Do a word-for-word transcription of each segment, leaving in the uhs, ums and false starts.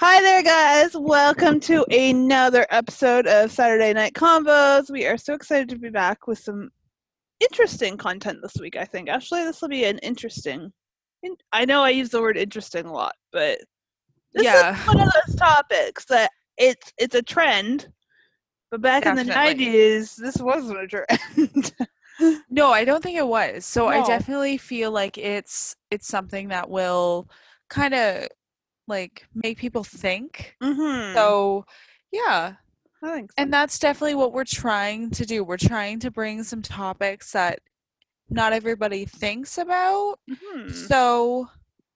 Hi there, guys. Welcome to another episode of Saturday Night Convos. We are so excited to be back with some interesting content this week, I think. Actually, this will be an interesting... In- I know I use the word interesting a lot, but this yeah. is one of those topics that it's it's a trend, but back definitely. in the nineties, this wasn't a trend. No, I don't think it was. So no. I definitely feel like it's it's something that will kind of... like make people think. Mm-hmm. So yeah, I think so. And that's definitely what we're trying to do. We're trying to bring some topics that not everybody thinks about. Mm-hmm. So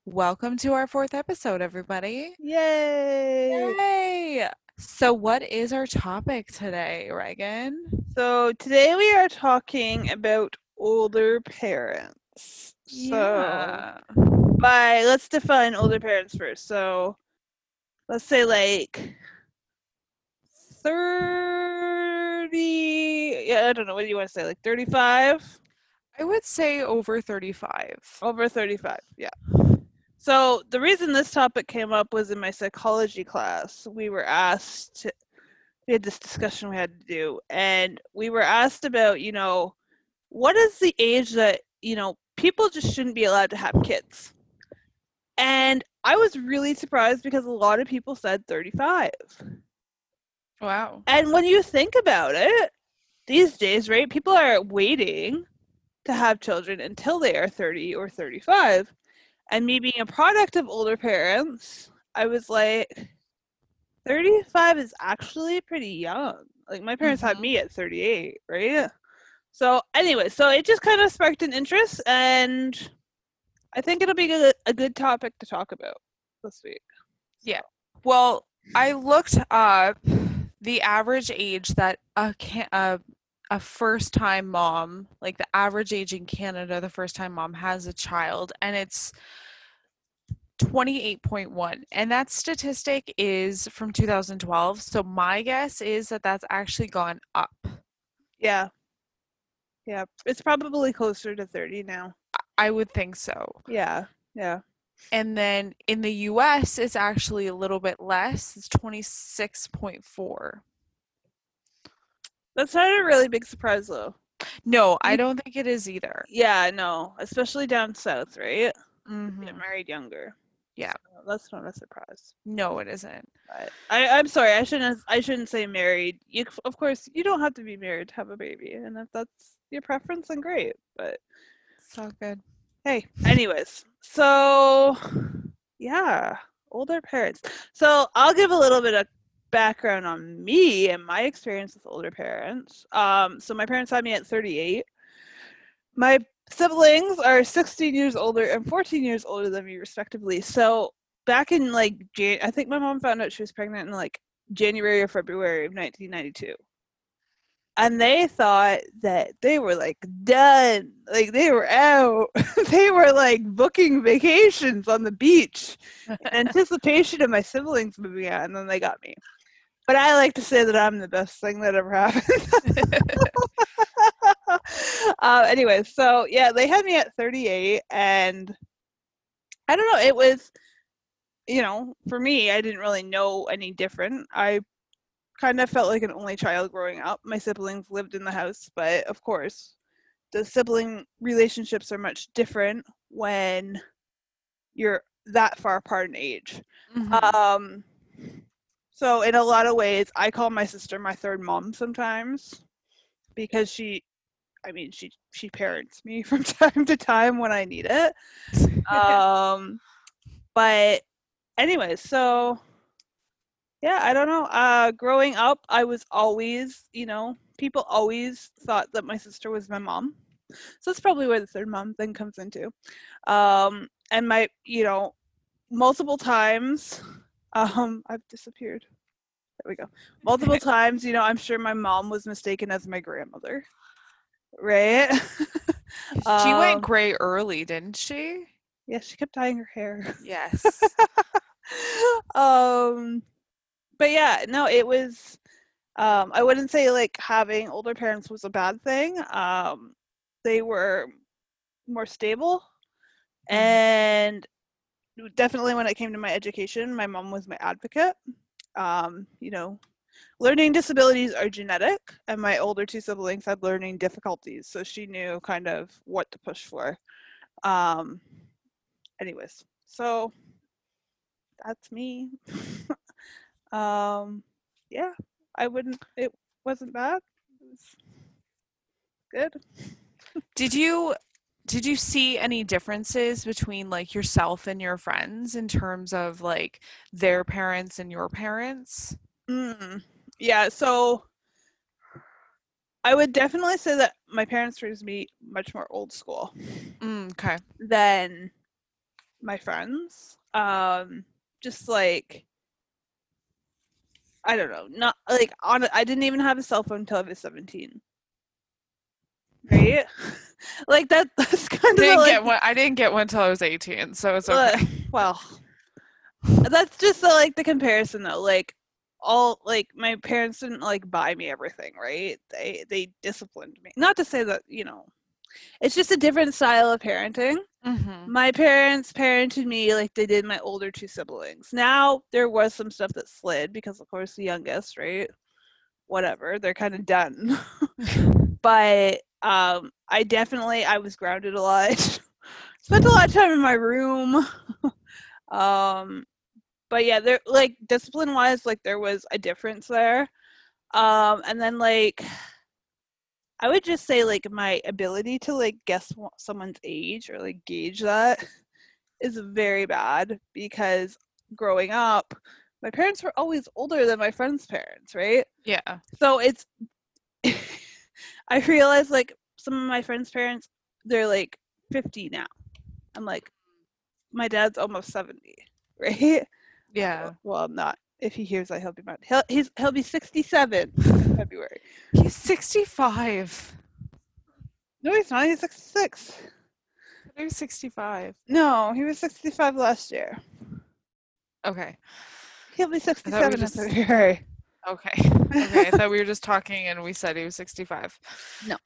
welcome to our fourth episode, everybody. Yay! Yay! So what is our topic today, Reagan? So today we are talking about older parents. Yeah. So by let's define older parents first. So let's say like thirty, yeah, I don't know, what do you want to say, like thirty-five? I would say over thirty-five. Over thirty-five, yeah. So the reason this topic came up was in my psychology class. We were asked to, we had this discussion we had to do, and we were asked about, you know, what is the age that, you know, people just shouldn't be allowed to have kids. And I was really surprised because a lot of people said thirty-five. Wow. And when you think about it, these days, right, people are waiting to have children until they are thirty or thirty-five. And me being a product of older parents, I was like, thirty-five is actually pretty young. Like, my parents mm-hmm. had me at thirty-eight, right? So anyway, so it just kind of sparked an interest, and I think it'll be good, a good topic to talk about this week. Yeah. Well, I looked up the average age that a can, a, a first-time mom, like the average age in Canada, the first-time mom has a child, and it's twenty-eight point one. And that statistic is from two thousand twelve, so my guess is that that's actually gone up. Yeah. Yeah, it's probably closer to thirty now. I would think so. Yeah, yeah. And then in the U S, it's actually a little bit less. It's twenty-six point four. That's not a really big surprise, though. No, I don't think it is either. Yeah, no, especially down south, right? Mm-hmm. Get married younger. Yeah, so that's not a surprise. No, it isn't. But I, I'm sorry. I shouldn't. I shouldn't say married. You, of course, you don't have to be married to have a baby, and if that's your preference, then great. But it's all good. Hey, anyways, so yeah, older parents. So I'll give a little bit of background on me and my experience with older parents. Um, so my parents had me at thirty-eight. My siblings are sixteen years older and fourteen years older than me, respectively. So back in like Jan- I think my mom found out she was pregnant in like January or February of nineteen ninety-two, and they thought that they were like done, like they were out. They were like booking vacations on the beach in anticipation of my siblings moving out, and then they got me. But I like to say that I'm the best thing that ever happened. Uh, anyway, so yeah, they had me at thirty-eight, and I don't know, it was, you know, for me, I didn't really know any different. I kind of felt like an only child growing up. My siblings lived in the house, but of course, the sibling relationships are much different when you're that far apart in age. Mm-hmm. Um, so in a lot of ways, I call my sister my third mom sometimes, because she... I mean, she she parents me from time to time when I need it. Um, but anyway, so, yeah, I don't know. Uh, growing up, I was always, you know, people always thought that my sister was my mom. So that's probably where the third mom thing comes into. Um, and my, you know, multiple times, um, I've disappeared. There we go. Multiple times, you know, I'm sure my mom was mistaken as my grandmother. right? um, she went gray early, didn't she? Yeah, she kept dyeing her hair. Yes. um, but yeah, no, it was. Um, I wouldn't say like having older parents was a bad thing. Um, they were more stable, mm. and definitely when it came to my education, my mom was my advocate. Um, you know, learning disabilities are genetic, and my older two siblings had learning difficulties, so she knew kind of what to push for. Um, anyways, so that's me. um, yeah, I wouldn't. It wasn't bad. It was good. Did you? Did you see any differences between like yourself and your friends in terms of like their parents and your parents? Mm, yeah. So I would definitely say that my parents raised me much more old school mm, okay. than my friends. Um, just like, I don't know, not like on, I didn't even have a cell phone until I was seventeen. Right? Like that that's kind of like, one, I didn't get one till I was eighteen, so it's okay. Well, that's just the, like the comparison though. Like all like my parents didn't like buy me everything, right? They they disciplined me. Not to say that, you know, it's just a different style of parenting. Mm-hmm. My parents parented me like they did my older two siblings. Now there was some stuff that slid because of course the youngest, right? Whatever, they're kind of done. But um, I definitely, I was grounded a lot. Spent a lot of time in my room. um, but yeah, there like discipline wise, like there was a difference there. Um, and then like, I would just say like my ability to like guess someone's age or like gauge that is very bad because growing up, my parents were always older than my friends' parents, right? Yeah. So it's... I realized, like, some of my friends' parents, they're, like, fifty now. I'm like, my dad's almost seventy, right? Yeah. Uh, well, I'm not. If he hears, I hope he might. He'll, he's, he'll be sixty-seven in February. He's sixty-five. No, he's not. He's sixty-six. He was sixty-five. No, he was sixty-five last year. Okay. He'll be sixty-seven just... in February. Okay. Okay. I thought we were just talking and we said he was sixty-five. No.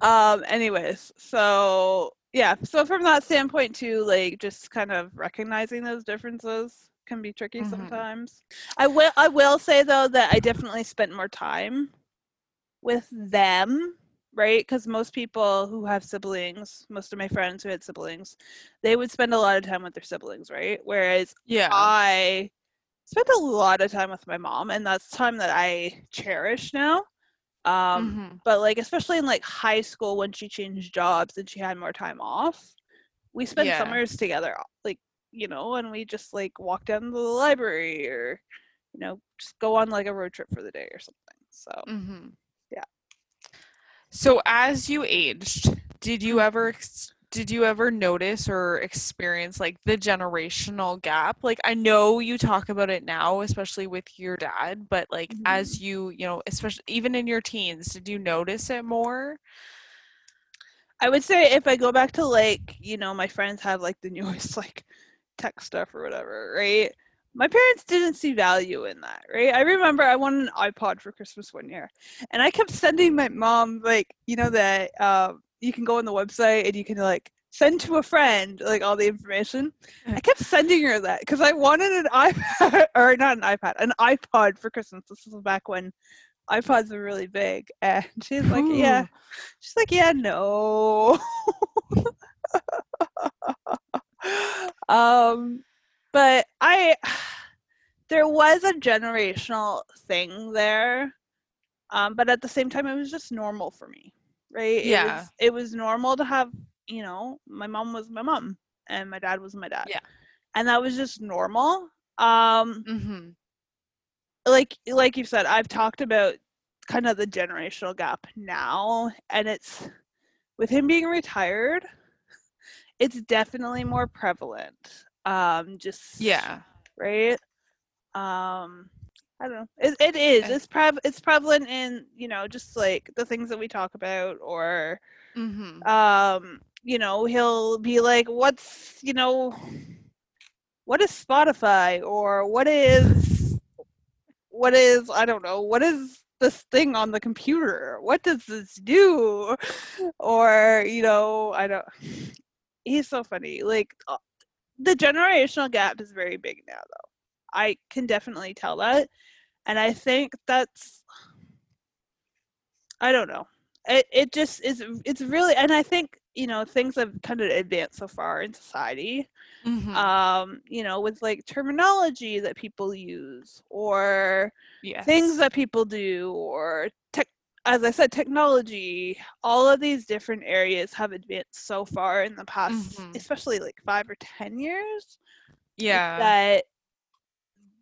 Um, anyways, so yeah. So from that standpoint too, like just kind of recognizing those differences can be tricky mm-hmm. sometimes. I will I will say though that I definitely spent more time with them, right? Because most people who have siblings, most of my friends who had siblings, they would spend a lot of time with their siblings, right? Whereas yeah. I spent a lot of time with my mom, and that's time that I cherish now. Um, mm-hmm. But like, especially in like high school when she changed jobs and she had more time off, we spent yeah. summers together, like, you know, and we just like walk down to the library or, you know, just go on like a road trip for the day or something. So, mm-hmm. yeah. So as you aged, did you ever ex- Did you ever notice or experience like the generational gap? Like I know you talk about it now, especially with your dad, but like mm-hmm. as you, you know, especially even in your teens, did you notice it more? I would say if I go back to like, you know, my friends have like the newest like tech stuff or whatever, right? My parents didn't see value in that, right? I remember I wanted an iPod for Christmas one year and I kept sending my mom like, you know, that, um, you can go on the website and you can like send to a friend like all the information. I kept sending her that because I wanted an iPad or not an iPad, an iPod for Christmas. This was back when iPods were really big, and she's like, Ooh. "Yeah," she's like, "Yeah, no." um, but I, there was a generational thing there, um, but at the same time, it was just normal for me. Right? Yeah. It was, it was normal to have, you know, my mom was my mom and my dad was my dad. Yeah. And that was just normal. Um, mm-hmm. Like, like you said, I've talked about kind of the generational gap now, and it's with him being retired, it's definitely more prevalent. Um, just, yeah. Right. Um, I don't know. It, it is. It's prev. It's prevalent in, you know, just like the things that we talk about, or, mm-hmm. um, you know, he'll be like, "What's, you know, what is Spotify, or what is, what is, I don't know, what is this thing on the computer? What does this do?" Or, you know, I don't. He's so funny. Like, the generational gap is very big now, though. I can definitely tell that. And I think that's, I don't know. It it just is, it's really, and I think, you know, things have kind of advanced so far in society, mm-hmm. um, you know, with like terminology that people use, or yes. things that people do, or tech, as I said, technology, all of these different areas have advanced so far in the past, mm-hmm. especially like five or ten years. Yeah. That,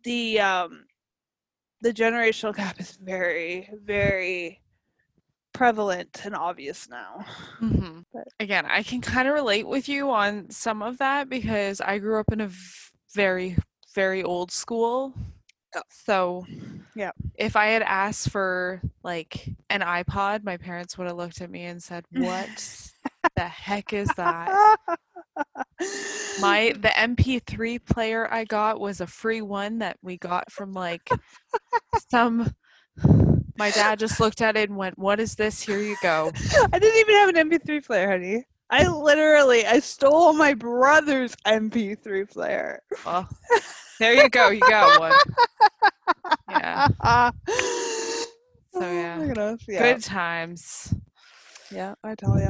The um, the generational gap is very, very prevalent and obvious now. Mm-hmm. But again, I can kind of relate with you on some of that, because I grew up in a very, very old school. Oh. So yeah, if I had asked for like an iPod, my parents would have looked at me and said, "What the heck is that?" My the M P three player I got was a free one that we got from like some. My dad just looked at it and went, "What is this? Here you go." I didn't even have an M P three player, honey. I literally I stole my brother's M P three player. Well, there you go. You got one. Yeah. So yeah. Oh my gosh, yeah. Good times. Yeah, I tell you.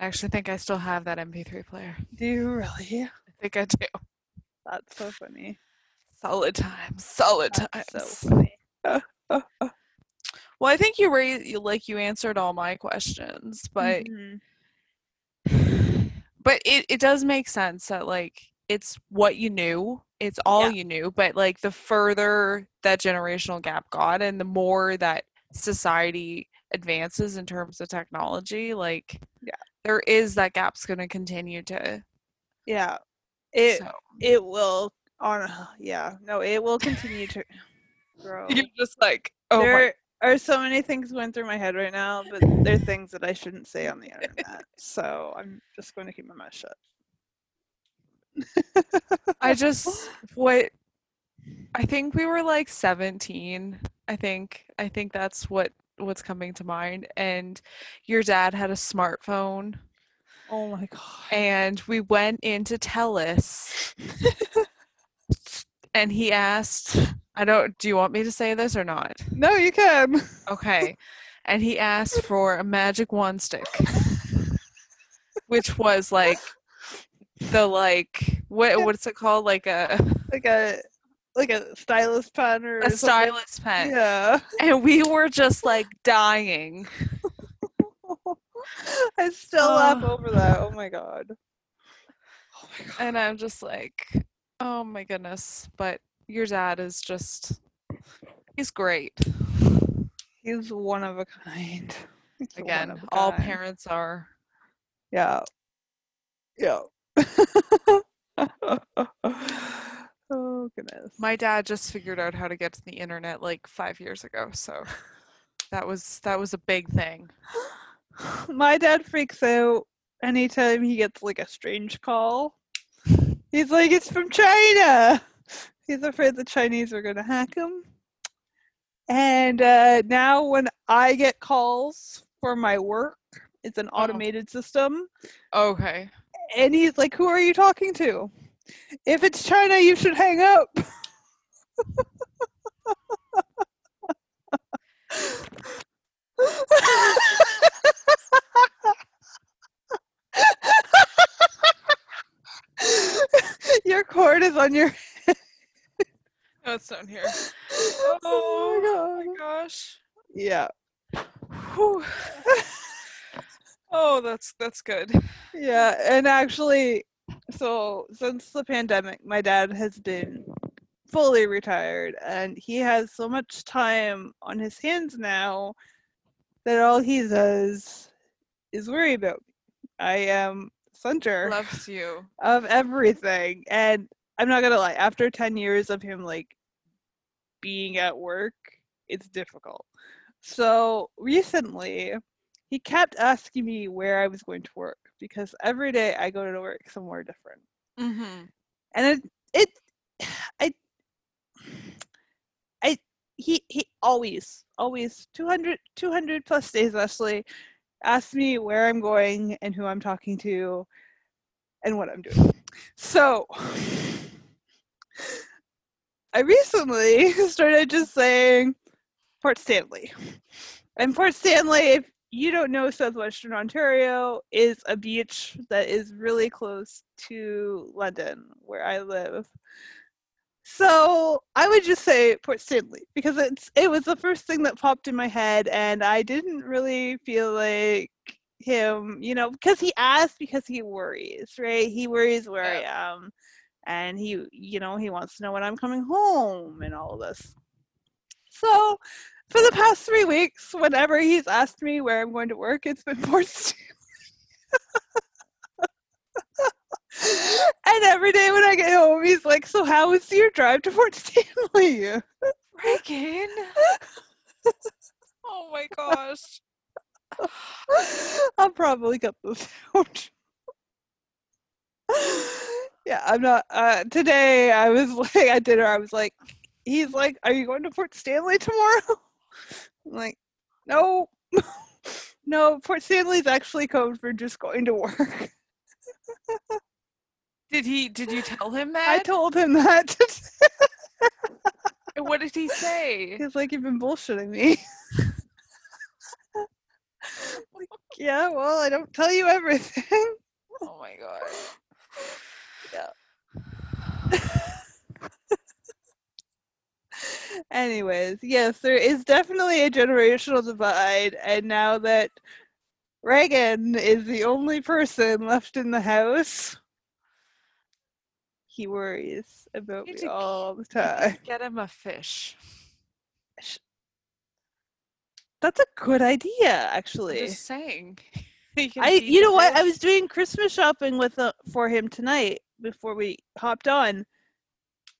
I actually think I still have that M P three player. Do you really? I think I do. That's so funny. Solid times. Solid times. So funny. Well, I think you raised, like, you answered all my questions, but mm-hmm. but it, it does make sense that like it's what you knew, it's all yeah. you knew, but like the further that generational gap got, and the more that society advances in terms of technology, like yeah. there is that gap's going to continue to yeah it so. It will on yeah no it will continue to grow. You're just like, oh, there my. Are so many things going through my head right now, but there are things that I shouldn't say on the internet, so I'm just going to keep my mouth shut. I just what I think we were like seventeen. I think I think that's what what's coming to mind. And your dad had a smartphone. Oh my god. And we went into Telus and he asked, I don't do you want me to say this or not? No, you can. Okay. And he asked for a magic wand stick, which was like the like what what's it called? Like a like a Like a stylus pen or a something. Stylus pen. Yeah. And we were just like dying. I still uh, laugh over that. Oh my god. Oh my god. And I'm just like, oh my goodness. But your dad is just he's great. He's one of a kind. He's Again, a kind. All parents are. Yeah. Yeah. Oh, goodness. My dad just figured out how to get to the internet like five years ago, so that was that was a big thing. My dad freaks out anytime he gets like a strange call. He's like, it's from China. He's afraid the Chinese are going to hack him. And uh, now when I get calls for my work, it's an automated oh. system. Okay. And he's like, who are you talking to? If it's China, you should hang up. Your cord is on your head. No, it's down here. Oh, oh my gosh. Yeah. Oh, that's that's good. Yeah, and actually... So since the pandemic, my dad has been fully retired, and he has so much time on his hands now that all he does is worry about me. I am center loves you of everything. And I'm not gonna lie, after ten years of him like being at work, it's difficult. So recently, he kept asking me where I was going to work, because every day I go to work somewhere different. Mm-hmm. And it, it, I, I, he, he always, always two hundred, two hundred plus days, Leslie, asks me where I'm going and who I'm talking to and what I'm doing. So I recently started just saying Port Stanley. And Port Stanley, if you don't know, Southwestern Ontario, is a beach that is really close to London, where I live. So I would just say Port Stanley, because it's it was the first thing that popped in my head, and I didn't really feel like him, you know, because he asked because he worries, right? He worries where yeah. I am, and he, you know, he wants to know when I'm coming home and all of this. So for the past three weeks, whenever he's asked me where I'm going to work, it's been Port Stanley. And every day when I get home, he's like, "So how was your drive to Port Stanley?" Reagan. Oh my gosh. I'll probably cut this out. Yeah, I'm not. Uh, today, I was like, at dinner, I was like, he's like, "Are you going to Port Stanley tomorrow?" I'm like, "No." No, Port Stanley's actually code for just going to work. Did he, did you tell him that? I told him that. What did he say? He's like, "You've been bullshitting me." Like, yeah, well, I don't tell you everything. Oh my god. Yeah. Anyways, yes, there is definitely a generational divide, and now that Reagan is the only person left in the house, he worries about me all the time. Get him a fish. That's a good idea, actually. I'm just saying. You I, you know what? I was doing Christmas shopping with uh, for him tonight before we hopped on,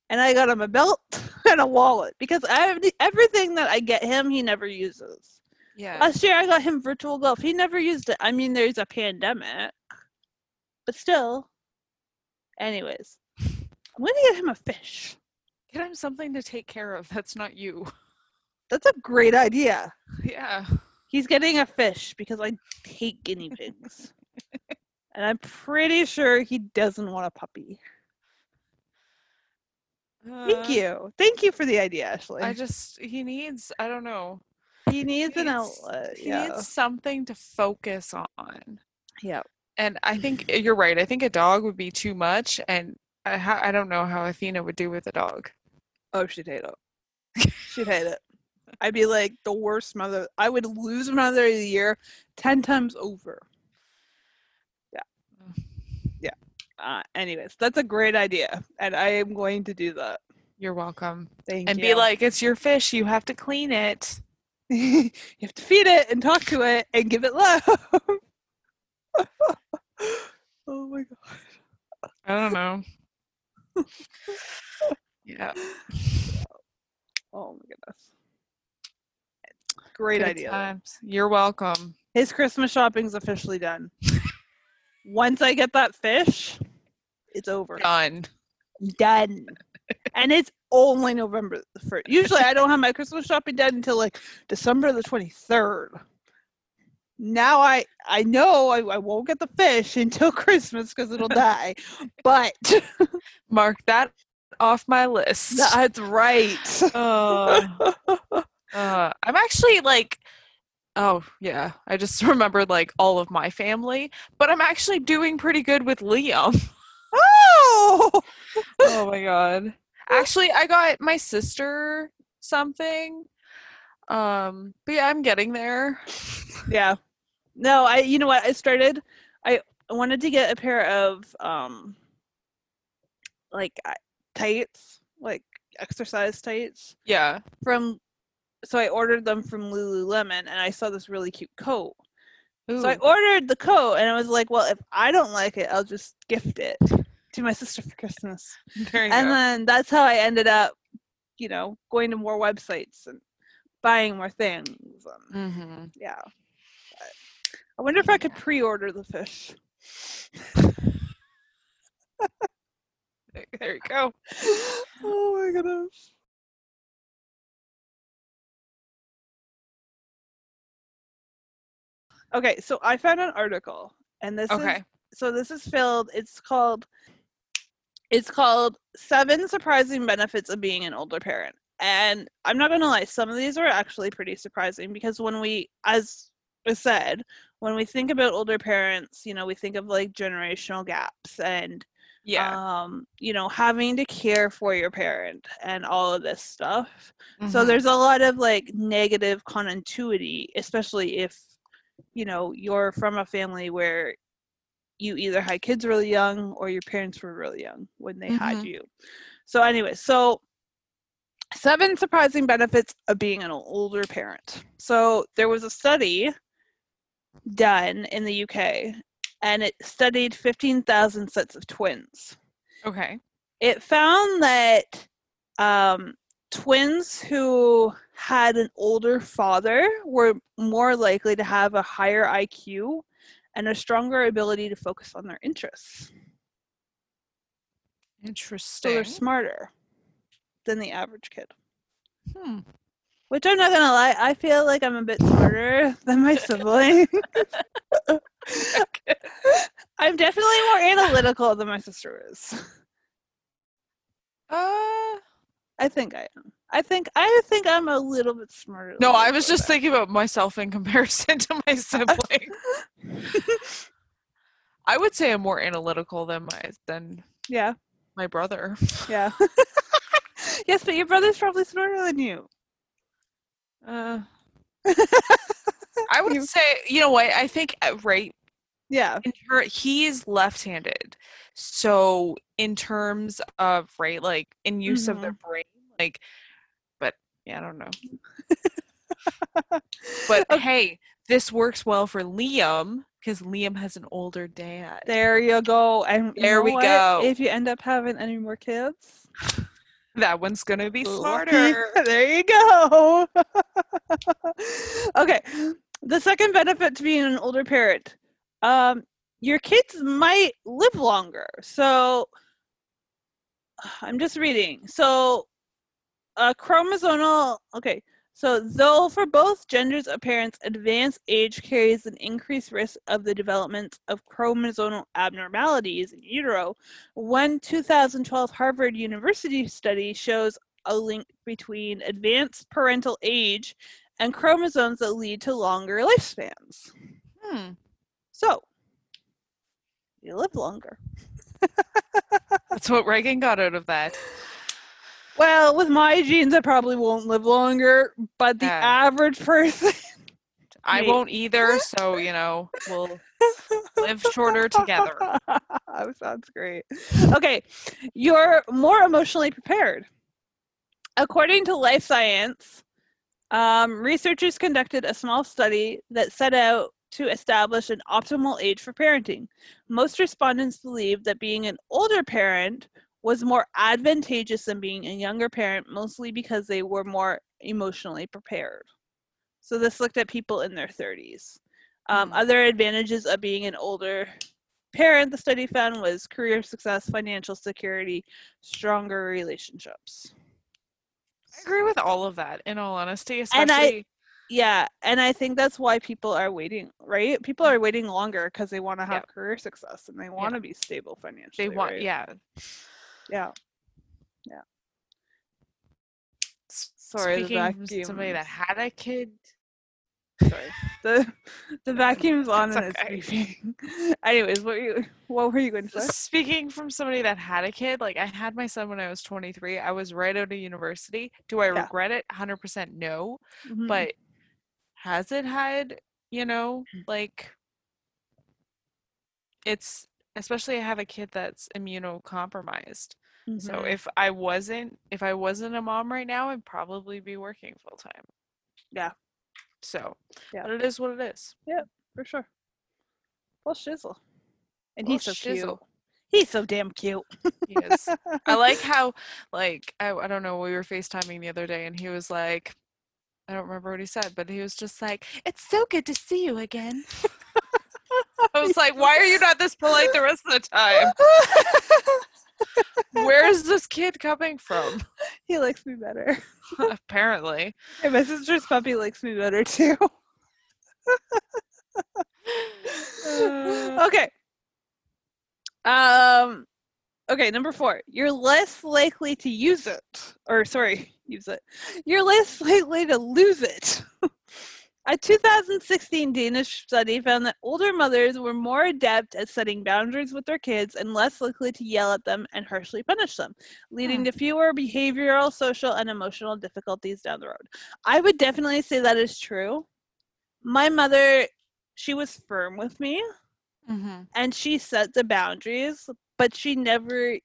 and I got him a belt and a wallet, because I have the, everything that I get him, he never uses. Yeah. Last year I got him virtual golf. He never used it. I mean, there's a pandemic, but still. Anyways, I'm gonna get him a fish. Get him something to take care of. That's not you. That's a great idea. Yeah. He's getting a fish because I hate guinea pigs. And I'm pretty sure he doesn't want a puppy. Uh, Thank you. Thank you for the idea, Ashley. I just, he needs, I don't know. He needs, he needs an outlet. He yeah. needs something to focus on. Yeah. And I think you're right. I think a dog would be too much. And I, I don't know how Athena would do with a dog. Oh, she'd hate it. She'd hate it. I'd be like the worst mother. I would lose mother of the year ten times over. Yeah. Yeah. Uh, anyways, that's a great idea. And I am going to do that. You're welcome. Thank and you. And be like, it's your fish. You have to clean it. You have to feed it and talk to it and give it love. Oh, my God. I don't know. Yeah. Oh, my goodness. Great Good idea. Times. You're welcome. His Christmas shopping's officially done. Once I get that fish, it's over. Done. Done. And it's only November the first. Usually I don't have my Christmas shopping done until like December the twenty-third. Now I I know I, I won't get the fish until Christmas because it'll die. But mark that off my list. That's right. Oh. Uh. Uh, I'm actually like, oh yeah, I just remembered like all of my family, but I'm actually doing pretty good with Liam. Oh, oh my God. Actually, I got my sister something. Um, but yeah, I'm getting there. Yeah. No, I, you know what I started? I wanted to get a pair of, um, like tights, like exercise tights. Yeah. From So I ordered them from Lululemon, and I saw this really cute coat. Ooh. So I ordered the coat, and I was like, well, if I don't like it, I'll just gift it to my sister for Christmas. There you and go. Then that's how I ended up you know, going to more websites and buying more things. And, mm-hmm. Yeah. But I wonder if I could pre-order the fish. there, there you go. Oh my goodness. Okay, so I found an article, and this okay. is so this is filled. It's called it's called Seven Surprising Benefits of Being an Older Parent. And I'm not gonna lie, some of these are actually pretty surprising because when we, as I said, when we think about older parents, you know, we think of like generational gaps and yeah, um, you know, having to care for your parent and all of this stuff. Mm-hmm. So there's a lot of like negative continuity, especially if, you know, you're from a family where you either had kids really young or your parents were really young when they mm-hmm. had you. So anyway, so seven surprising benefits of being an older parent. So there was a study done in the U K, and it studied fifteen thousand sets of twins. Okay. It found that um, twins who had an older father were more likely to have a higher I Q and a stronger ability to focus on their interests. Interesting. So they're smarter than the average kid. Hmm. Which I'm not gonna lie, I feel like I'm a bit smarter than my sibling. Okay. I'm definitely more analytical than my sister is. Uh I think I am. I think I think I'm a little bit smarter. No, I was just that. thinking about myself in comparison to my sibling. I would say I'm more analytical than my than yeah my brother. Yeah. Yes, but your brother's probably smarter than you. Uh, I would you, say you know what I think right. Yeah, in her, he's left-handed, so in terms of right, like in use mm-hmm. of the brain, like. But yeah, I don't know. But okay. Hey, this works well for Liam because Liam has an older dad. There you go, and there we what? go. If you end up having any more kids, that one's gonna be smarter. There you go. Okay, the second benefit to being an older parent, um, your kids might live longer. So I'm just reading. So uh, chromosomal. Okay, so though for both genders of parents, advanced age carries an increased risk of the development of chromosomal abnormalities in utero, one two thousand twelve Harvard University study shows a link between advanced parental age and chromosomes that lead to longer lifespans. Hmm. So, you live longer. That's what Reagan got out of that. Well, with my genes, I probably won't live longer, but the uh, average person... I me. won't either, so, you know, we'll live shorter together. Oh, sounds great. Okay, you're more emotionally prepared. According to Life Science, um, researchers conducted a small study that set out to establish an optimal age for parenting. Most respondents believed that being an older parent was more advantageous than being a younger parent, mostly because they were more emotionally prepared. So this looked at people in their thirties. Um, mm-hmm. Other advantages of being an older parent, the study found, was career success, financial security, stronger relationships. I agree with all of that, in all honesty, especially... And I, yeah, and I think that's why people are waiting, right? People are waiting longer because they want to have yeah. career success and they want to yeah. be stable financially. They want, right? yeah. Yeah. Yeah. Sorry, Speaking the vacuum. Speaking somebody that had a kid. Sorry. The the vacuum's on and okay. it's beeping. Anyways, what were you what were you going to say? Speaking from somebody that had a kid, like I had my son when I was twenty-three. I was right out of university. Do I yeah. regret it? one hundred percent no. Mm-hmm. But has it had, you know, like it's especially I have a kid that's immunocompromised. Mm-hmm. So if I wasn't, if I wasn't a mom right now, I'd probably be working full time. Yeah. So, yeah. But it is what it is. Yeah, for sure. Well, shizzle. And well, he's so shizzle. cute. He's so damn cute. He is. I like how, like, I, I don't know, we were FaceTiming the other day, and he was like, I don't remember what he said, but he was just like, it's so good to see you again. I was like, why are you not this polite the rest of the time? Where is this kid coming from? He likes me better. Apparently. Hey, my sister's puppy likes me better, too. uh, okay. Um, okay, number four. You're less likely to use it. Or, sorry, use it. You're less likely to lose it. A two thousand sixteen Danish study found that older mothers were more adept at setting boundaries with their kids and less likely to yell at them and harshly punish them, leading mm. to fewer behavioral, social, and emotional difficulties down the road. I would definitely say that is true. My mother, she was firm with me, mm-hmm. and she set the boundaries, but she never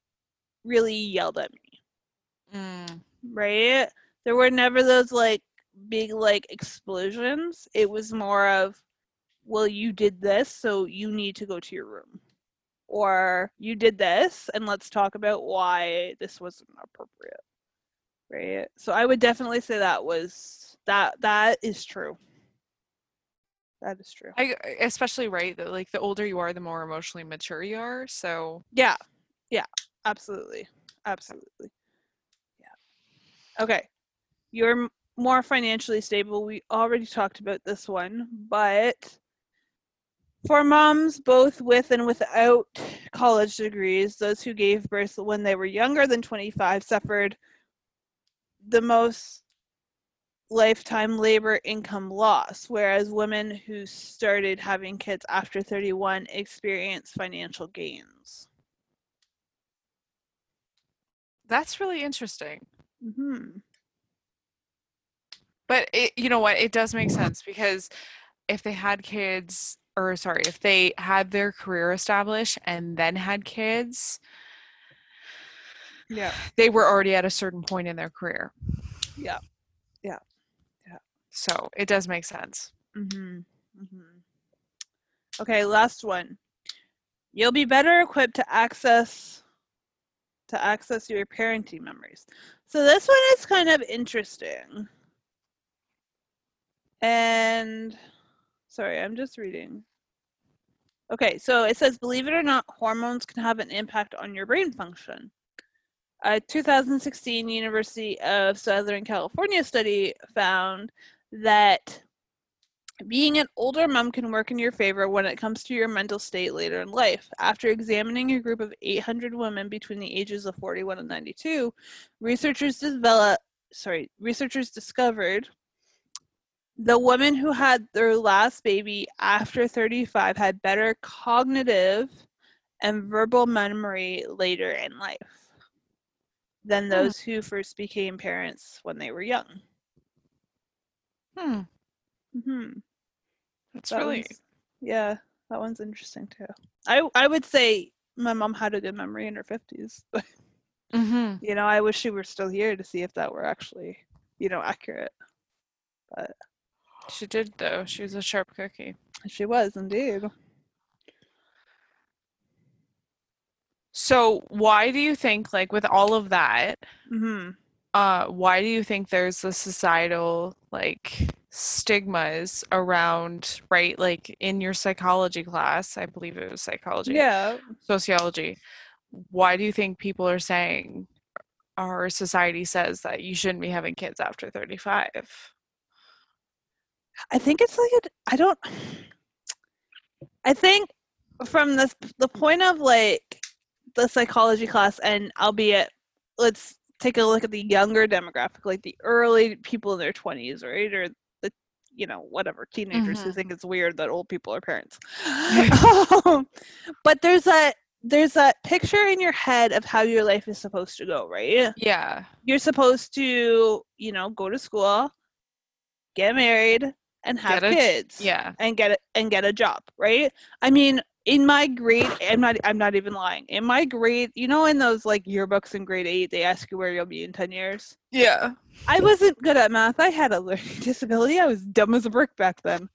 really yelled at me, mm. right? There were never those, like, big like explosions. It was more of, well, you did this, so you need to go to your room, or you did this, and let's talk about why this wasn't appropriate, right? So I would definitely say that was that that is true. That is true. I especially right that like the older you are, the more emotionally mature you are. So yeah, yeah, absolutely, absolutely, yeah. Okay, you're more financially stable. We already talked about this one, but for moms both with and without college degrees, those who gave birth when they were younger than twenty-five suffered the most lifetime labor income loss, whereas women who started having kids after thirty-one experienced financial gains. That's really interesting. Mm-hmm. But it, you know what? It does make sense, because if they had kids, or sorry, if they had their career established and then had kids, yeah, they were already at a certain point in their career. Yeah, yeah, yeah. So it does make sense. Mm-hmm. Mm-hmm. Okay, last one. You'll be better equipped to access to access your parenting memories. So this one is kind of interesting. And sorry, I'm just reading. Okay, so it says, believe it or not, hormones can have an impact on your brain function. A two thousand sixteen University of Southern California study found that being an older mom can work in your favor when it comes to your mental state later in life. After examining a group of eight hundred women between the ages of forty-one and ninety-two, researchers developed, sorry, researchers discovered the women who had their last baby after thirty-five had better cognitive and verbal memory later in life than those hmm. who first became parents when they were young. Hmm. Mm-hmm. That's that really... Yeah, that one's interesting too. I, I would say my mom had a good memory in her fifties. But, mm-hmm. you know, I wish she were still here to see if that were actually, you know, accurate. But... She did, though. She was a sharp cookie. She was, indeed. So why do you think, like, with all of that, mm-hmm. uh, why do you think there's the societal, like, stigmas around, right, like, in your psychology class, I believe it was psychology. Yeah. Sociology. Why do you think people are saying, our society says that you shouldn't be having kids after thirty-five? I think it's like, a, I don't, I think from this, the point of like the psychology class, and albeit let's take a look at the younger demographic, like the early people in their twenties, right? Or the, you know, whatever, teenagers mm-hmm. who think it's weird that old people are parents. um, but there's that, there's that picture in your head of how your life is supposed to go, right? Yeah. You're supposed to, you know, go to school, get married, and have a, kids, yeah, and get a, and get a job, right? I mean, in my grade, I'm not, I'm not even lying. In my grade, you know, in those like yearbooks in grade eight, they ask you where you'll be in ten years. Yeah, I wasn't good at math. I had a learning disability. I was dumb as a brick back then,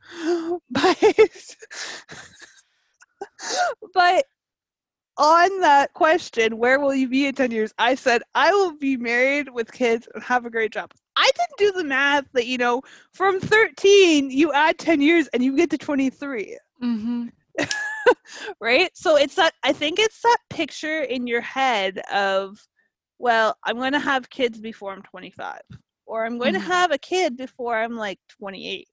but but on that question, where will you be in ten years? I said, I will be married with kids and have a great job. I didn't do the math that, you know, from thirteen, you add ten years and you get to twenty-three. Mm-hmm. Right? So it's that, I think it's that picture in your head of, well, I'm going to have kids before I'm twenty-five, or I'm going mm-hmm. to have a kid before I'm like twenty-eight,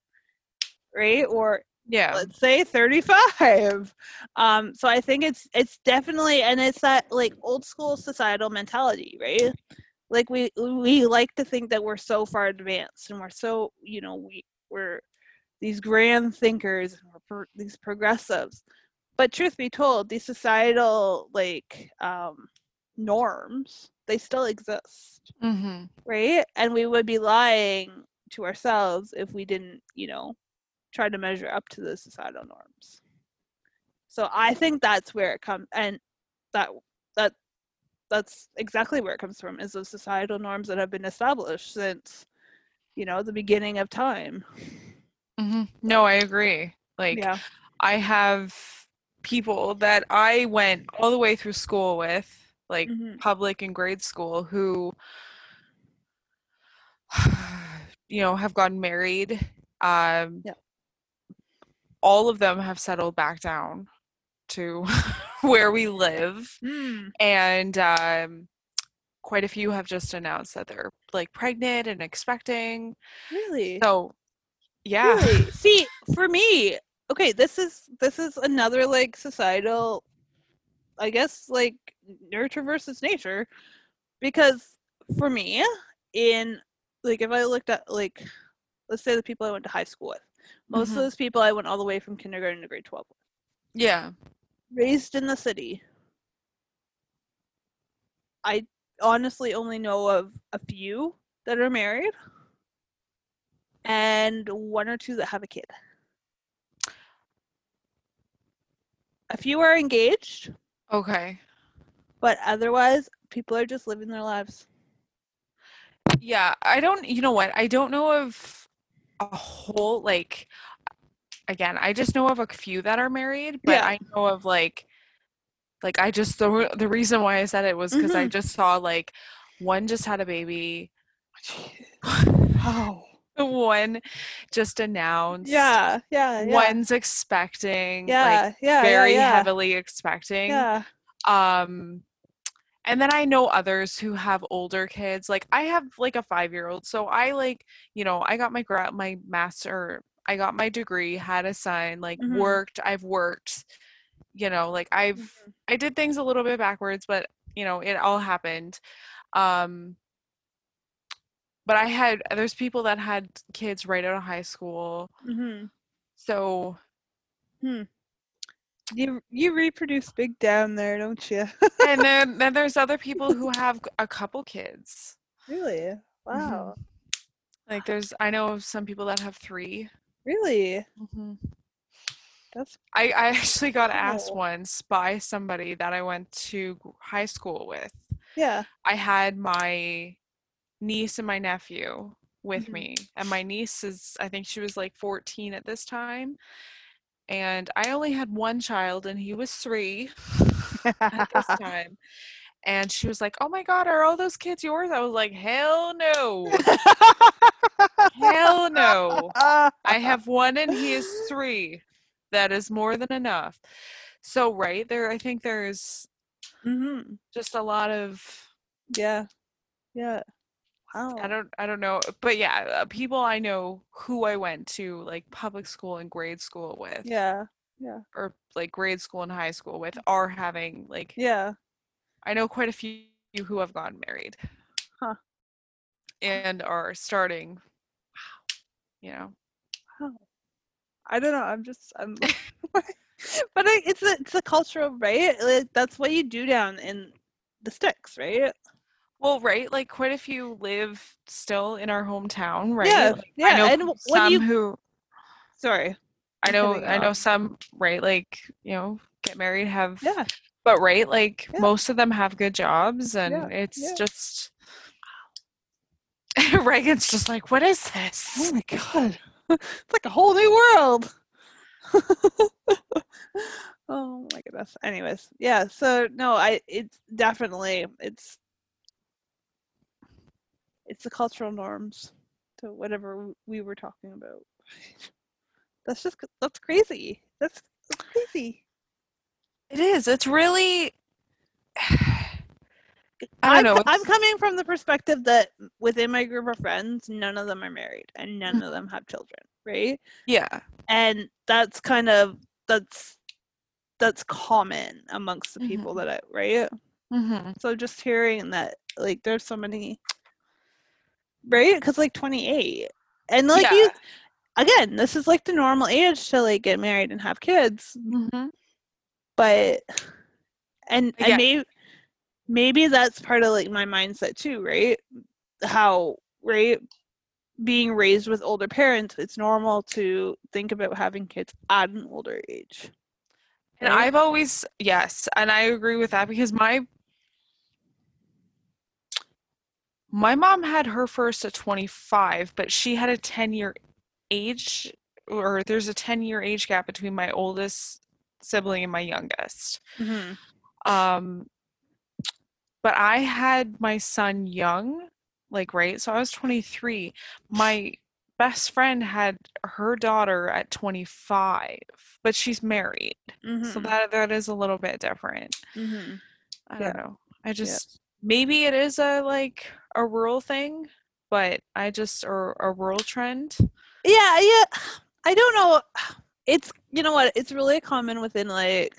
right? Or yeah, let's say thirty-five. Um, so I think it's, it's definitely, and it's that like old school societal mentality, right? Like we, we like to think that we're so far advanced and we're so, you know, we we're these grand thinkers, and we're pro- these progressives, but truth be told, these societal like um, norms, they still exist. Mm-hmm. Right. And we would be lying to ourselves if we didn't, you know, try to measure up to the societal norms. So I think that's where it comes, and that that that's exactly where it comes from, is those societal norms that have been established since, you know, the beginning of time. Mm-hmm. No, I agree. Like, yeah. I have people that I went all the way through school with, like mm-hmm. public and grade school, who, you know, have gotten married. Um, yeah. All of them have settled back down to where we live. Mm. And um, quite a few have just announced that they're like pregnant and expecting. Really? So, yeah. Really? See, for me, okay, this is this is another like societal, I guess, like nurture versus nature, because for me, in like if I looked at like, let's say the people I went to high school with, most mm-hmm. of those people I went all the way from kindergarten to grade twelve with. Yeah. Raised in the city. I honestly only know of a few that are married, and one or two that have a kid. A few are engaged. Okay. But otherwise, people are just living their lives. Yeah, I don't, you know what, I don't know of a whole, like, again, I just know of a few that are married, but yeah. I know of, like, like, I just, the, the reason why I said it was because mm-hmm. I just saw, like, one just had a baby. Oh. One just announced. Yeah, yeah, yeah. One's expecting. Yeah, like, yeah, very yeah, yeah. heavily expecting. Yeah. Um, and then I know others who have older kids. Like I have like a five-year-old, so I like, you know, I got my gra- my master, I got my degree, had a son, like mm-hmm. worked. I've worked, you know, like I've mm-hmm. I did things a little bit backwards, but you know, it all happened. Um, but I had there's people that had kids right out of high school, mm-hmm. so. Hmm. You you reproduce big down there, don't you? And then, then there's other people who have a couple kids. Really? Wow. Mm-hmm. Like there's, I know of some people that have three. Really? Mm-hmm. That's. I, I actually got cool. asked once by somebody that I went to high school with. Yeah. I had my niece and my nephew with mm-hmm. me, and my niece is, I think she was like fourteen at this time. And I only had one child, and he was three at this time. And she was like, oh, my God, are all those kids yours? I was like, hell no. Hell no. I have one, and he is three. That is more than enough. So, right there, I think there's mm-hmm. just a lot of. Yeah. Yeah. Wow. I don't I don't know, but yeah, people I know who I went to like public school and grade school with, yeah, yeah, or like grade school and high school with are having like, yeah, I know quite a few who have gotten married, huh, and are starting, wow, you know, wow, I don't know, I'm just I'm, but it's a, it's a cultural, right? Like, that's what you do down in the sticks, right? Well, right, like quite a few live still in our hometown, right? Yeah, like, yeah. I know and some you... who, sorry, I know, I know some, right? Like, you know, get married, have, yeah, but right, like yeah. most of them have good jobs, and yeah. it's yeah. just Reagan's just like, what is this? Oh my God, it's like a whole new world. Oh my goodness. with. Anyways, yeah, so no, I it's definitely it's it's the cultural norms to whatever we were talking about. That's just that's crazy. That's, that's crazy. It is. It's really I don't know. I'm, I'm coming from the perspective that within my group of friends, none of them are married and none of them have children, right? Yeah. And that's kind of that's that's common amongst the people mm-hmm. that I right. Mm-hmm. So just hearing that, like, there's so many, right? Because like twenty-eight, and like yeah. you, again, this is like the normal age to like get married and have kids, mm-hmm. but and yeah. and maybe. Maybe that's part of like my mindset too, right? How, right? Being raised with older parents, it's normal to think about having kids at an older age. Right? And I've always, yes, and I agree with that because my my mom had her first at twenty-five, but she had a ten-year age, or there's a ten-year age gap between my oldest sibling and my youngest. Mm-hmm. Um. But I had my son young, like, right? So I was twenty-three. My best friend had her daughter at twenty-five, but she's married. Mm-hmm. So that that is a little bit different. Mm-hmm. I yeah. don't know. I just, yeah. maybe it is a, like, a rural thing, but I just, or a rural trend. Yeah, yeah. I don't know. It's, you know what? It's really common within, like,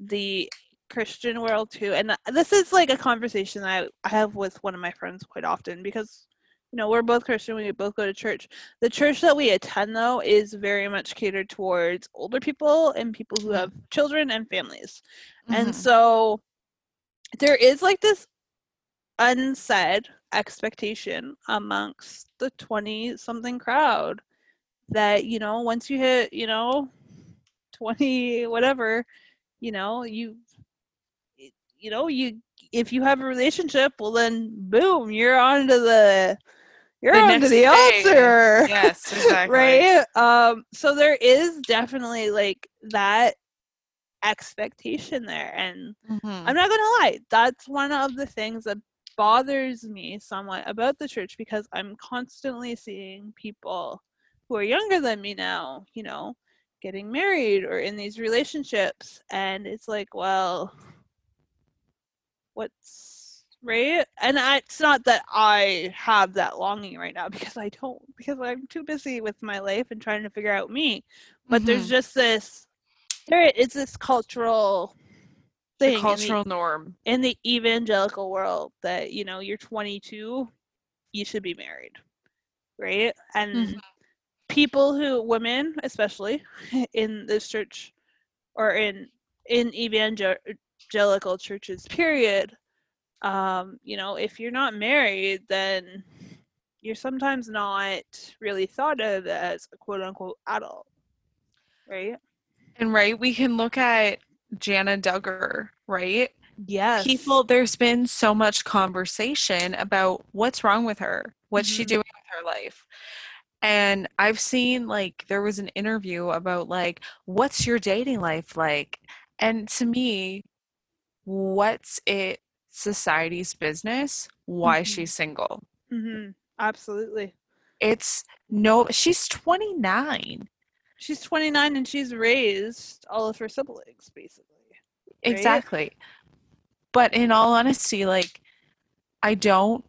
the Christian world too, and this is like a conversation that I have with one of my friends quite often because, you know, we're both Christian, we both go to church. The church that we attend though is very much catered towards older people and people who have children and families, mm-hmm. and so there is like this unsaid expectation amongst the twenty-something crowd that, you know, once you hit, you know, twenty whatever, you know, you you know, you if you have a relationship, well then, boom, you're onto the, you're the onto the altar. Yes, exactly. Right. Um. So there is definitely like that expectation there, and mm-hmm. I'm not gonna lie, that's one of the things that bothers me somewhat about the church because I'm constantly seeing people who are younger than me now, you know, getting married or in these relationships, and it's like, well. What's right, and I, it's not that I have that longing right now because I don't, because I'm too busy with my life and trying to figure out me. But mm-hmm. there's just this, there it's this cultural thing, the cultural in the, norm in the evangelical world that, you know, you're twenty-two, you should be married, right? And mm-hmm. people who, women especially, in this church or in in evangel. evangelical churches period, um you know, if you're not married then you're sometimes not really thought of as a quote-unquote adult, right? And right, we can look at Jana Duggar, right? Yes, people, there's been so much conversation about what's wrong with her, what's mm-hmm. she doing with her life. And I've seen, like, there was an interview about, like, what's your dating life like? And to me, what's it society's business why mm-hmm. she's single? Mm-hmm. Absolutely. It's no, she's twenty-nine. She's twenty-nine and she's raised all of her siblings, basically. Right? Exactly. But in all honesty, like, I don't,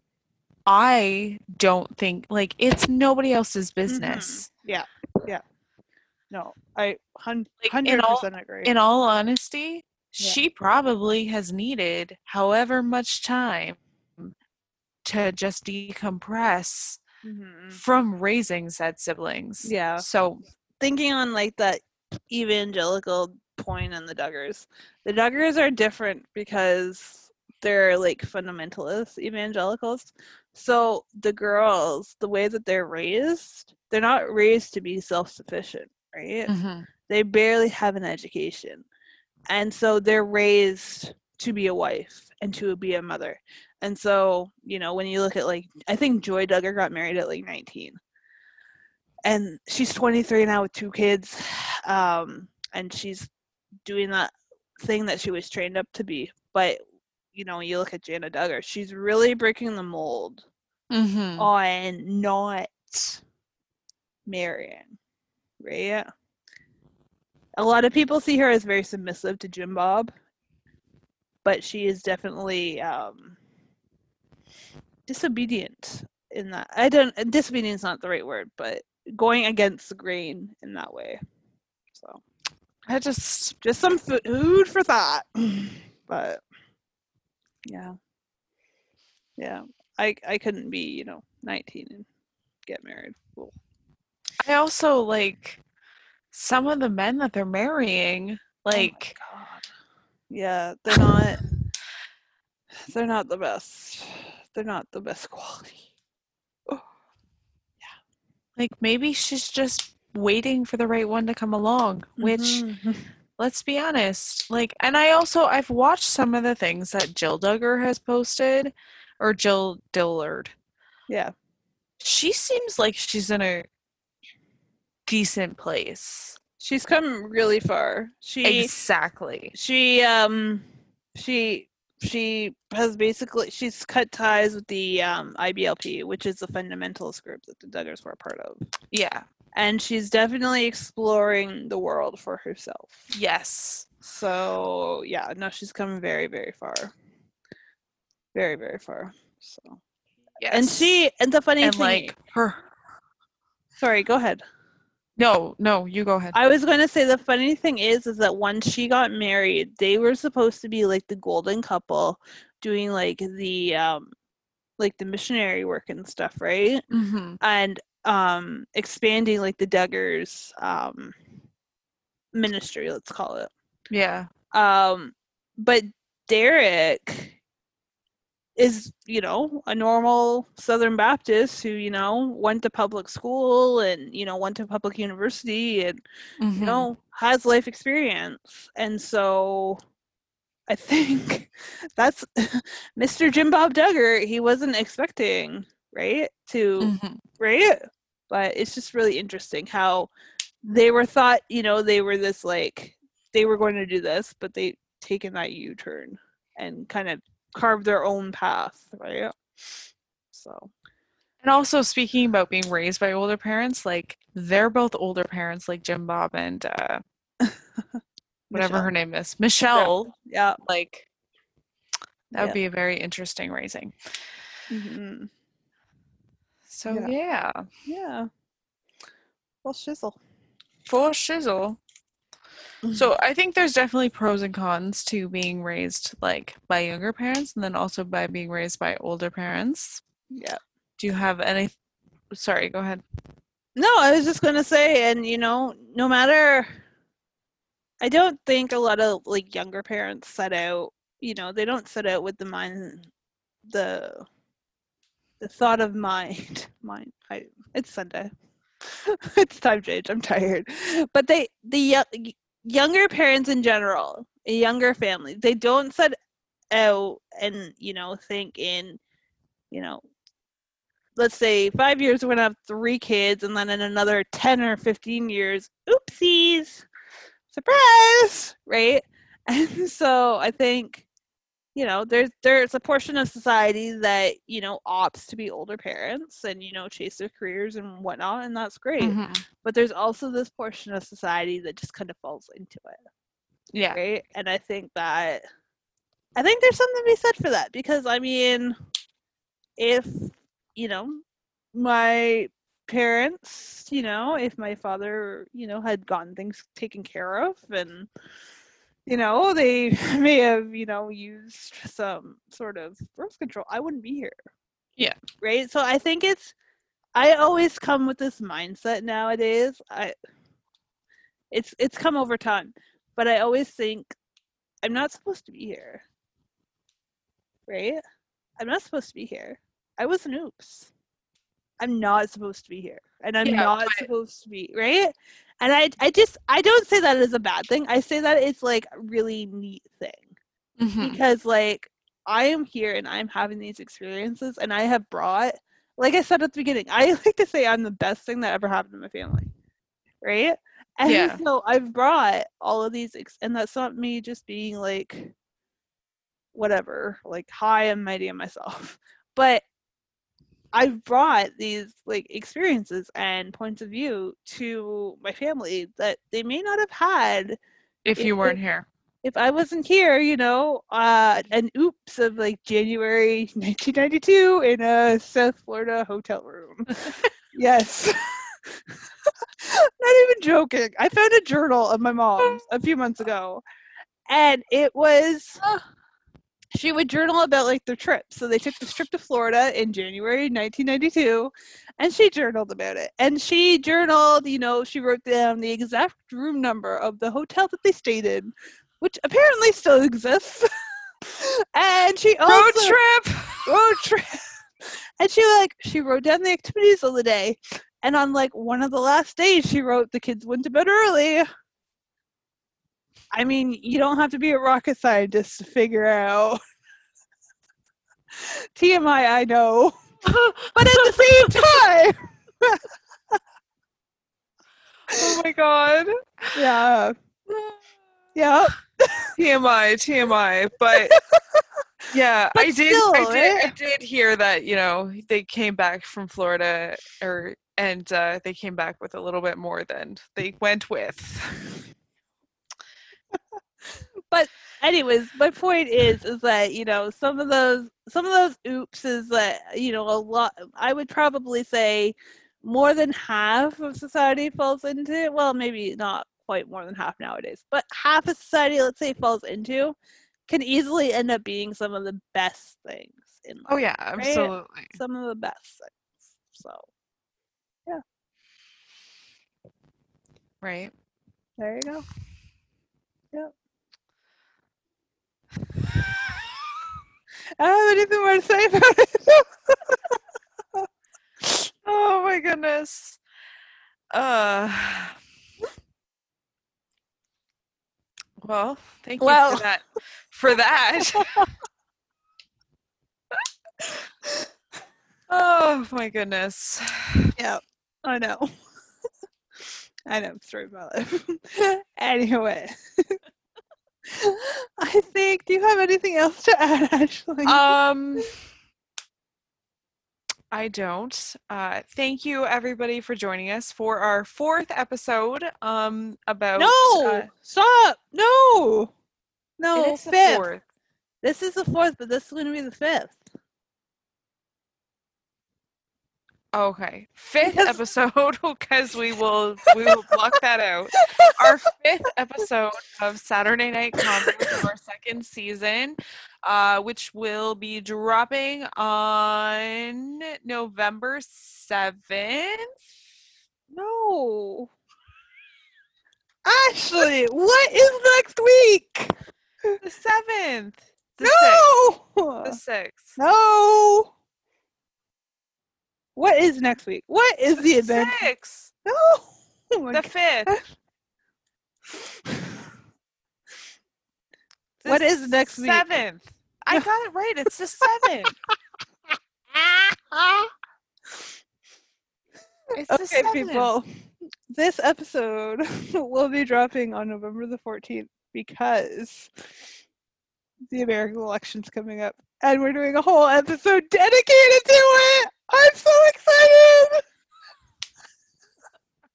I don't think, like, it's nobody else's business. Mm-hmm. Yeah. Yeah. No, I one hundred percent like, in all, agree. In all honesty, yeah. she probably has needed however much time to just decompress mm-hmm. from raising said siblings. Yeah. So thinking on like that evangelical point on the Duggars, the Duggars are different because they're like fundamentalist evangelicals. So the girls, the way that they're raised, they're not raised to be self-sufficient, right? Mm-hmm. They barely have an education. And so they're raised to be a wife and to be a mother. And so, you know, when you look at, like, I think Joy Duggar got married at like nineteen. And she's twenty-three now with two kids. Um, and she's doing that thing that she was trained up to be. But, you know, you look at Jana Duggar, she's really breaking the mold mm-hmm. on not marrying, right? A lot of people see her as very submissive to Jim Bob, but she is definitely um, disobedient in that. I don't, disobedience is not the right word, but going against the grain in that way. So I just just some food for thought. But yeah. Yeah. I I couldn't be, you know, nineteen and get married. Cool. I also like some of the men that they're marrying, like oh my God. Yeah, they're not they're not the best. They're not the best quality. Oh. Yeah. Like maybe she's just waiting for the right one to come along, which mm-hmm. let's be honest, like, and I also I've watched some of the things that Jill Duggar has posted, or Jill Dillard. Yeah. She seems like she's in a decent place. She's come really far. She exactly. She um she she has basically she's cut ties with the um I B L P, which is the fundamentalist group that the Duggars were a part of. Yeah. And she's definitely exploring the world for herself. Yes. So, yeah. No, she's come very, very far. Very, very far. So. Yes. And she, and the funny and thing. And, like, her. Sorry, go ahead. No, no, you go ahead. I was going to say the funny thing is, is that once she got married, they were supposed to be, like, the golden couple doing, like, the, um, like, the missionary work and stuff, right? Mm-hmm. And um expanding like the Duggars um ministry, let's call it. Yeah. Um but Derek is, you know, a normal Southern Baptist who, you know, went to public school and, you know, went to public university and mm-hmm. you know, has life experience. And so I think that's Mister Jim Bob Duggar, he wasn't expecting right to mm-hmm. right. But it's just really interesting how they were thought, you know, they were this, like, they were going to do this, but they taken that U-turn and kind of carved their own path, right? So, and also speaking about being raised by older parents, like, they're both older parents, like Jim Bob and uh whatever Michelle. Her name is Michelle. Yeah, yeah. Like that would yeah. be a very interesting raising. Mm-hmm. So, yeah. Yeah. yeah. Well, shizzle. For shizzle. Mm-hmm. So, I think there's definitely pros and cons to being raised, like, by younger parents and then also by being raised by older parents. Yeah. Do you have any... Sorry, go ahead. No, I was just going to say, and, you know, no matter... I don't think a lot of, like, younger parents set out, you know, they don't set out with the mind... the... The thought of mind, mind. I, it's Sunday. It's time change. I'm tired. But they, the y- younger parents in general, a younger family, they don't set out and, you know, think in, you know, let's say five years we're gonna have three kids, and then in another ten or fifteen years, oopsies, surprise, right? And so I think. You know, there's there's a portion of society that, you know, opts to be older parents and, you know, chase their careers and whatnot, and that's great. Mm-hmm. But there's also this portion of society that just kind of falls into it. Yeah. Right? And I think that, I think there's something to be said for that, because, I mean, if, you know, my parents, you know, if my father, you know, had gotten things taken care of and, you know, they may have, you know, used some sort of birth control, I wouldn't be here. Yeah. Right? So I think it's, I always come with this mindset nowadays. I, it's, it's come over time, but I always think I'm not supposed to be here. Right? I'm not supposed to be here. I was an oops. I'm not supposed to be here. And I'm yeah, not but- supposed to be, right? And I I just, I don't say that as a bad thing. I say that it's, like, a really neat thing. Mm-hmm. Because, like, I am here and I'm having these experiences, and I have brought, like I said at the beginning, I like to say I'm the best thing that ever happened to my family. Right? And yeah. so I've brought all of these, ex- and that's not me just being like, whatever, like high and mighty in myself. But I've brought these like experiences and points of view to my family that they may not have had if, if you weren't here. If I wasn't here, you know, uh, an oops of like January nineteen ninety-two in a South Florida hotel room. Yes. Not even joking. I found a journal of my mom's a few months ago, and it was, she would journal about like their trip. So they took this trip to Florida in January nineteen ninety-two, and she journaled about it. And she journaled, you know, she wrote down the exact room number of the hotel that they stayed in, which apparently still exists. And she also road trip, road trip. And she like she wrote down the activities of the day. And on like one of the last days, she wrote the kids went to bed early. I mean, you don't have to be a rocket scientist to figure out. T M I, I know, but at the same time. Oh my god! Yeah. Yeah. T M I, T M I, but yeah, but I did, still, I did, I did hear that, you know, they came back from Florida, or and uh, they came back with a little bit more than they went with. But anyways, my point is, is that, you know, some of those, some of those oops is that, you know, a lot, I would probably say more than half of society falls into it. Well, maybe not quite more than half nowadays, but half of society, let's say, falls into, can easily end up being some of the best things in life. Oh yeah, absolutely. Right? Some of the best things. So, yeah. Right. There you go. Yep. I don't have anything more to say about it. Oh my goodness. Uh. Well, thank you well. for that. For that. Oh my goodness. Yeah, I know. I know, story of my life. Anyway, I think. Do you have anything else to add, Ashley? Um, I don't. Uh, thank you, everybody, for joining us for our fourth episode. Um, about no, uh, stop, no, no, it is fifth. The fourth. This is the fourth, but this is going to be the fifth. Okay, fifth because... episode because we will we will block that out. Our fifth episode of Saturday Night Convos of our second season, uh, which will be dropping on November seventh. No, Ashley, what is next week? The seventh. No, sixth, the sixth. No. What is next week? What is the event? Six. No. Oh the fifth. What is next seventh. Week? Seventh. I got it right. It's the seventh. It's okay, the seventh. People. This episode will be dropping on November the fourteenth because the American election's coming up, and we're doing a whole episode dedicated to it. I'm so excited!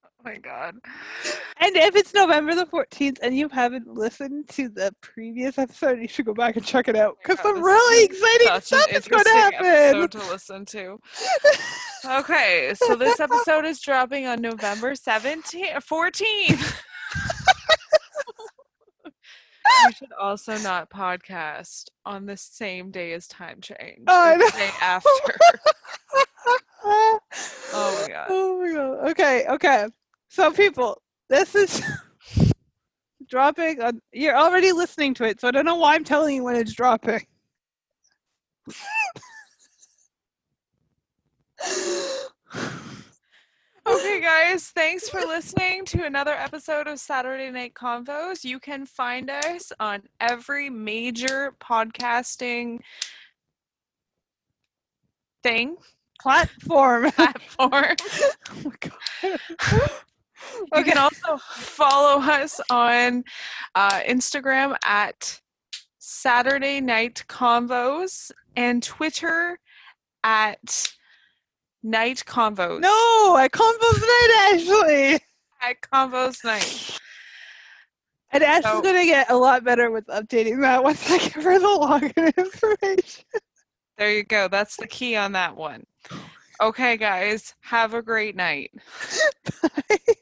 Oh my god. And if it's November the fourteenth and you haven't listened to the previous episode, you should go back and check it out because oh some really exciting stuff is going to happen. Episode to listen to. Okay, so this episode is dropping on November seventeenth, fourteenth. You should also not podcast on the same day as time change. Oh, the day after. Oh my god. Oh my god. Okay, okay. So people, this is dropping on, you're already listening to it, so I don't know why I'm telling you when it's dropping. Okay, guys, thanks for listening to another episode of Saturday Night Convos. You can find us on every major podcasting thing. Platform. Platform. Oh, my God. You can also follow us on uh, Instagram at Saturday Night Convos and Twitter at Night Convos. No, at Convos Night, actually. At Convos Night. And Ash is going to get a lot better with updating that once I give her the login information. There you go. That's the key on that one. Okay, guys. Have a great night. Bye.